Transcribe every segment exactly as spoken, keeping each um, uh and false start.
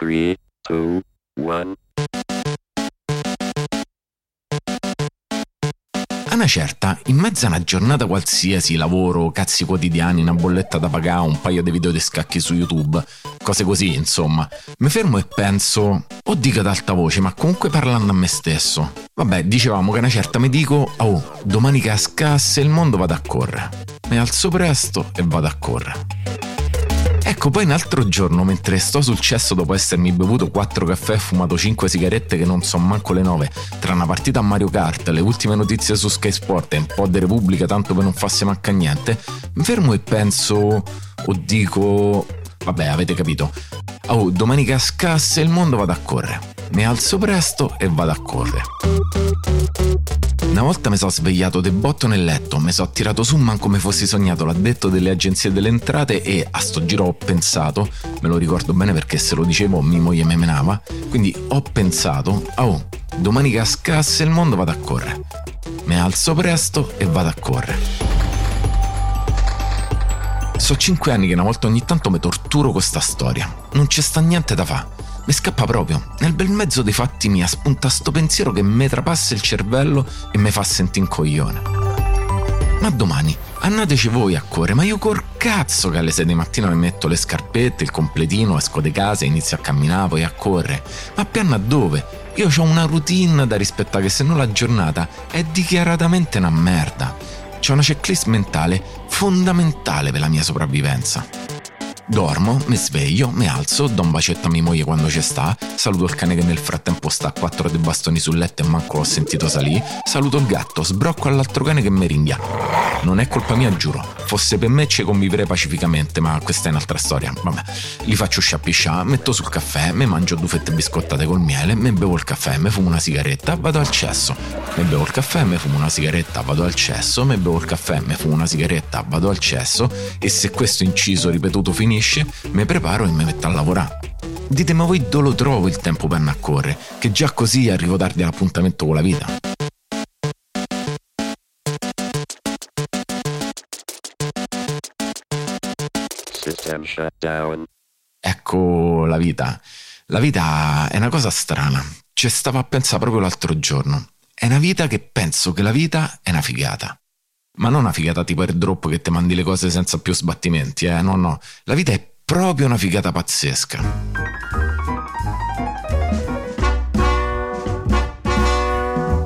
three, two, one. A una certa, in mezzo a una giornata qualsiasi, lavoro, cazzi quotidiani, una bolletta da pagare, un paio di video di scacchi su YouTube, cose così, insomma, mi fermo e penso, o dico ad alta voce, ma comunque parlando a me stesso. Vabbè, dicevamo che a una certa mi dico, oh, domani cascasse il mondo, vado a correre. Mi alzo presto e vado a correre. Ecco, poi un altro giorno, mentre sto sul cesso dopo essermi bevuto quattro caffè e fumato cinque sigarette che non sono manco le nove, tra una partita a Mario Kart, le ultime notizie su Sky Sport e un po' di Repubblica tanto per non farsi manca niente, mi fermo e penso, o dico, vabbè, avete capito, oh, domani cascasse il mondo, vado a correre. Mi alzo presto e vado a correre. Una volta mi sono svegliato de botto nel letto, mi sono tirato su manco me fossi sognato l'addetto delle agenzie delle entrate e a sto giro ho pensato, me lo ricordo bene perché se lo dicevo mia moglie me menava, quindi ho pensato, oh, domani cascasse il mondo vado a correre. Mi alzo presto e vado a correre. So cinque anni che una volta ogni tanto mi torturo con questa storia, non c'è sta niente da fa. Mi scappa proprio, nel bel mezzo dei fatti mia spunta sto pensiero che me trapassa il cervello e me fa sentire un coglione. Ma domani, andateci voi a correre, ma io col cazzo che alle sei di mattina mi metto le scarpette, il completino, esco di casa, inizio a camminare, poi a correre. Ma piano a dove? Io ho una routine da rispettare che se no la giornata è dichiaratamente una merda. C'ho una checklist mentale fondamentale per la mia sopravvivenza. Dormo, mi sveglio, mi alzo, do un bacetto a mia moglie quando ci sta, saluto il cane che nel frattempo sta a quattro dei bastoni sul letto e manco l'ho sentito salì, saluto il gatto, sbrocco all'altro cane che mi ringhia. Non è colpa mia, giuro, fosse per me ci convivrei pacificamente, ma questa è un'altra storia, vabbè. Li faccio sciapiscià, metto sul caffè, mi mangio due fette biscottate col miele, mi bevo il caffè, mi fumo una sigaretta, vado al cesso. Mi bevo il caffè, mi fumo una sigaretta, vado al cesso, mi bevo il caffè, mi fumo una sigaretta, vado al cesso, e se questo inciso ripetuto finisce, mi preparo e mi metto a lavorare. Ditemi voi dove lo trovo il tempo per andare a correre, che già così arrivo tardi all'appuntamento con la vita. System shut down. Ecco la vita. La vita è una cosa strana. Ci stavo a pensare proprio l'altro giorno. È una vita che penso che la vita è una figata. Ma non una figata tipo airdrop che te mandi le cose senza più sbattimenti, eh, no no, la vita è proprio una figata pazzesca.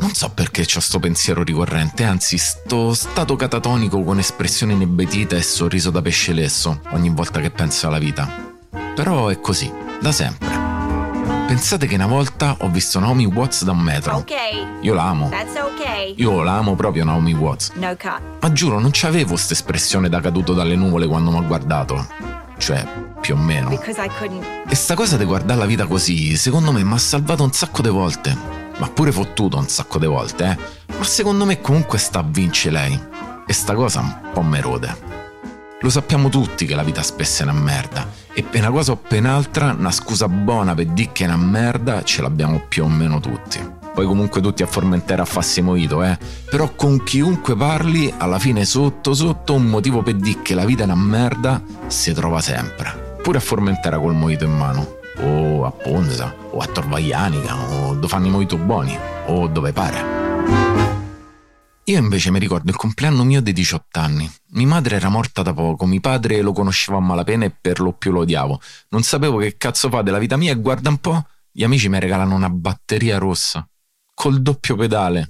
Non so perché c'ho sto pensiero ricorrente, anzi sto stato catatonico con espressione inebetita e sorriso da pesce lesso ogni volta che penso alla vita. Però è così, da sempre. Pensate che una volta ho visto Naomi Watts da un metro. Okay. Io la amo. That's okay. Io la amo proprio Naomi Watts. No cut. Ma giuro, non c'avevo st'espressione da caduto dalle nuvole quando mi ha guardato. Cioè, più o meno. E sta cosa di guardare la vita così, secondo me mi ha salvato un sacco di volte. Ma pure fottuto un sacco di volte, eh. Ma secondo me comunque sta a vince lei. E sta cosa un po' me rode. Lo sappiamo tutti che la vita spesso è una merda e per una cosa o per un'altra una scusa buona per dire che è una merda ce l'abbiamo più o meno tutti. Poi comunque tutti a Formentera a farsi moito, eh. Però con chiunque parli alla fine sotto sotto un motivo per dire che la vita è una merda si trova sempre. Pure a Formentera col moito in mano, o a Ponza, o a Torvaianica, o dove fanno i moito buoni, o dove pare. Io invece mi ricordo il compleanno mio dei diciotto anni. Mia madre era morta da poco, mio padre lo conoscevo a malapena e per lo più lo odiavo. Non sapevo che cazzo fa della vita mia e guarda un po', gli amici mi regalano una batteria rossa. Col doppio pedale.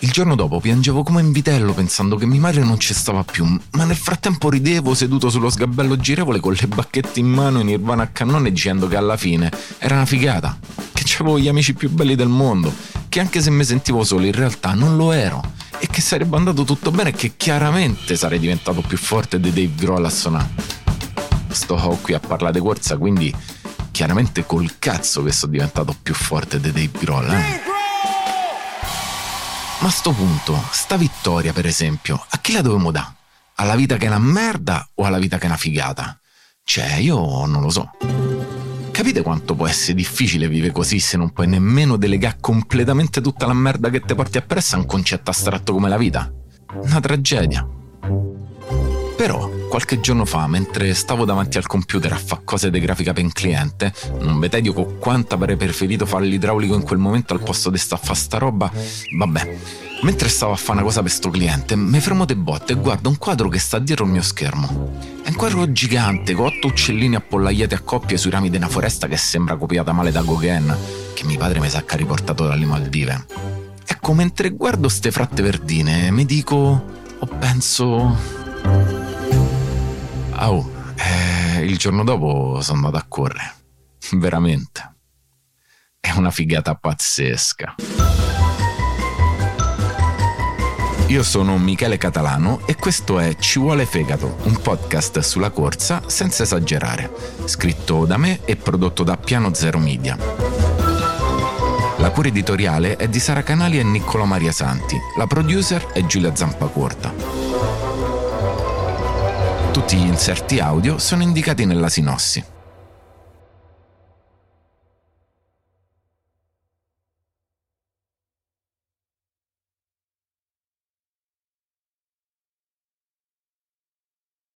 Il giorno dopo piangevo come un vitello pensando che mia madre non ci stava più, ma nel frattempo ridevo seduto sullo sgabello girevole con le bacchette in mano in Nirvana a cannone dicendo che alla fine era una figata, che c'avevo gli amici più belli del mondo, che anche se mi sentivo solo in realtà non lo ero e che sarebbe andato tutto bene e che chiaramente sarei diventato più forte di Dave Grohl a suonare. Sto qui a parlare di corsa, quindi chiaramente col cazzo che sono diventato più forte di Dave Grohl, eh? Ma a sto punto, sta vittoria per esempio, a chi la dovevamo dare? Alla vita che è una merda o alla vita che è una figata? Cioè, io non lo so. Capite quanto può essere difficile vivere così se non puoi nemmeno delegare completamente tutta la merda che ti porti appresso a un concetto astratto come la vita? Una tragedia. Però, Qualche giorno fa, mentre stavo davanti al computer a fare cose di grafica per un cliente, non ve tedio con quanto avrei preferito fare l'idraulico in quel momento al posto di sta a fare sta roba, vabbè. Mentre stavo a fare una cosa per sto cliente, mi fermo de botte e guardo un quadro che sta dietro il mio schermo. È un quadro gigante con otto uccellini appollaiati a coppie sui rami di una foresta che sembra copiata male da Gauguin, che mio padre mi sa che ha riportato dalle Maldive. Ecco, mentre guardo ste fratte verdine, mi dico, o penso, ah oh, eh, il giorno dopo sono andato a correre. Veramente. È una figata pazzesca. Io sono Michele Catalano e questo è Ci vuole fegato, un podcast sulla corsa senza esagerare, scritto da me e prodotto da Piano Zero Media. La cura editoriale è di Sara Canali e Niccolò Maria Santi, la producer è Giulia Zampacorta. Tutti gli inserti audio sono indicati nella sinossi.